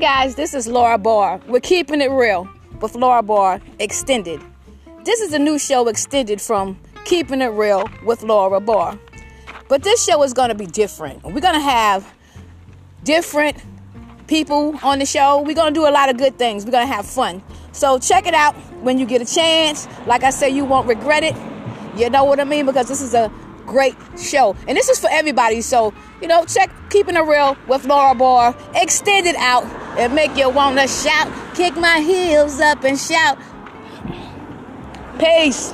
Hey guys, this is Laura Barr. We're keeping it real with Laura Barr Extended. This is a new show extended from Keeping It Real with Laura Barr. But this show is going to be different. We're going to have different people on the show. We're going to do a lot of good things. We're going to have fun. So check it out when you get a chance. Like I said, you won't regret it. You know what I mean? Because this is a great show. And this is for everybody. So, check Keeping It Real with Laura Barr Extended out and make you want to shout. Kick my heels up and shout. Peace.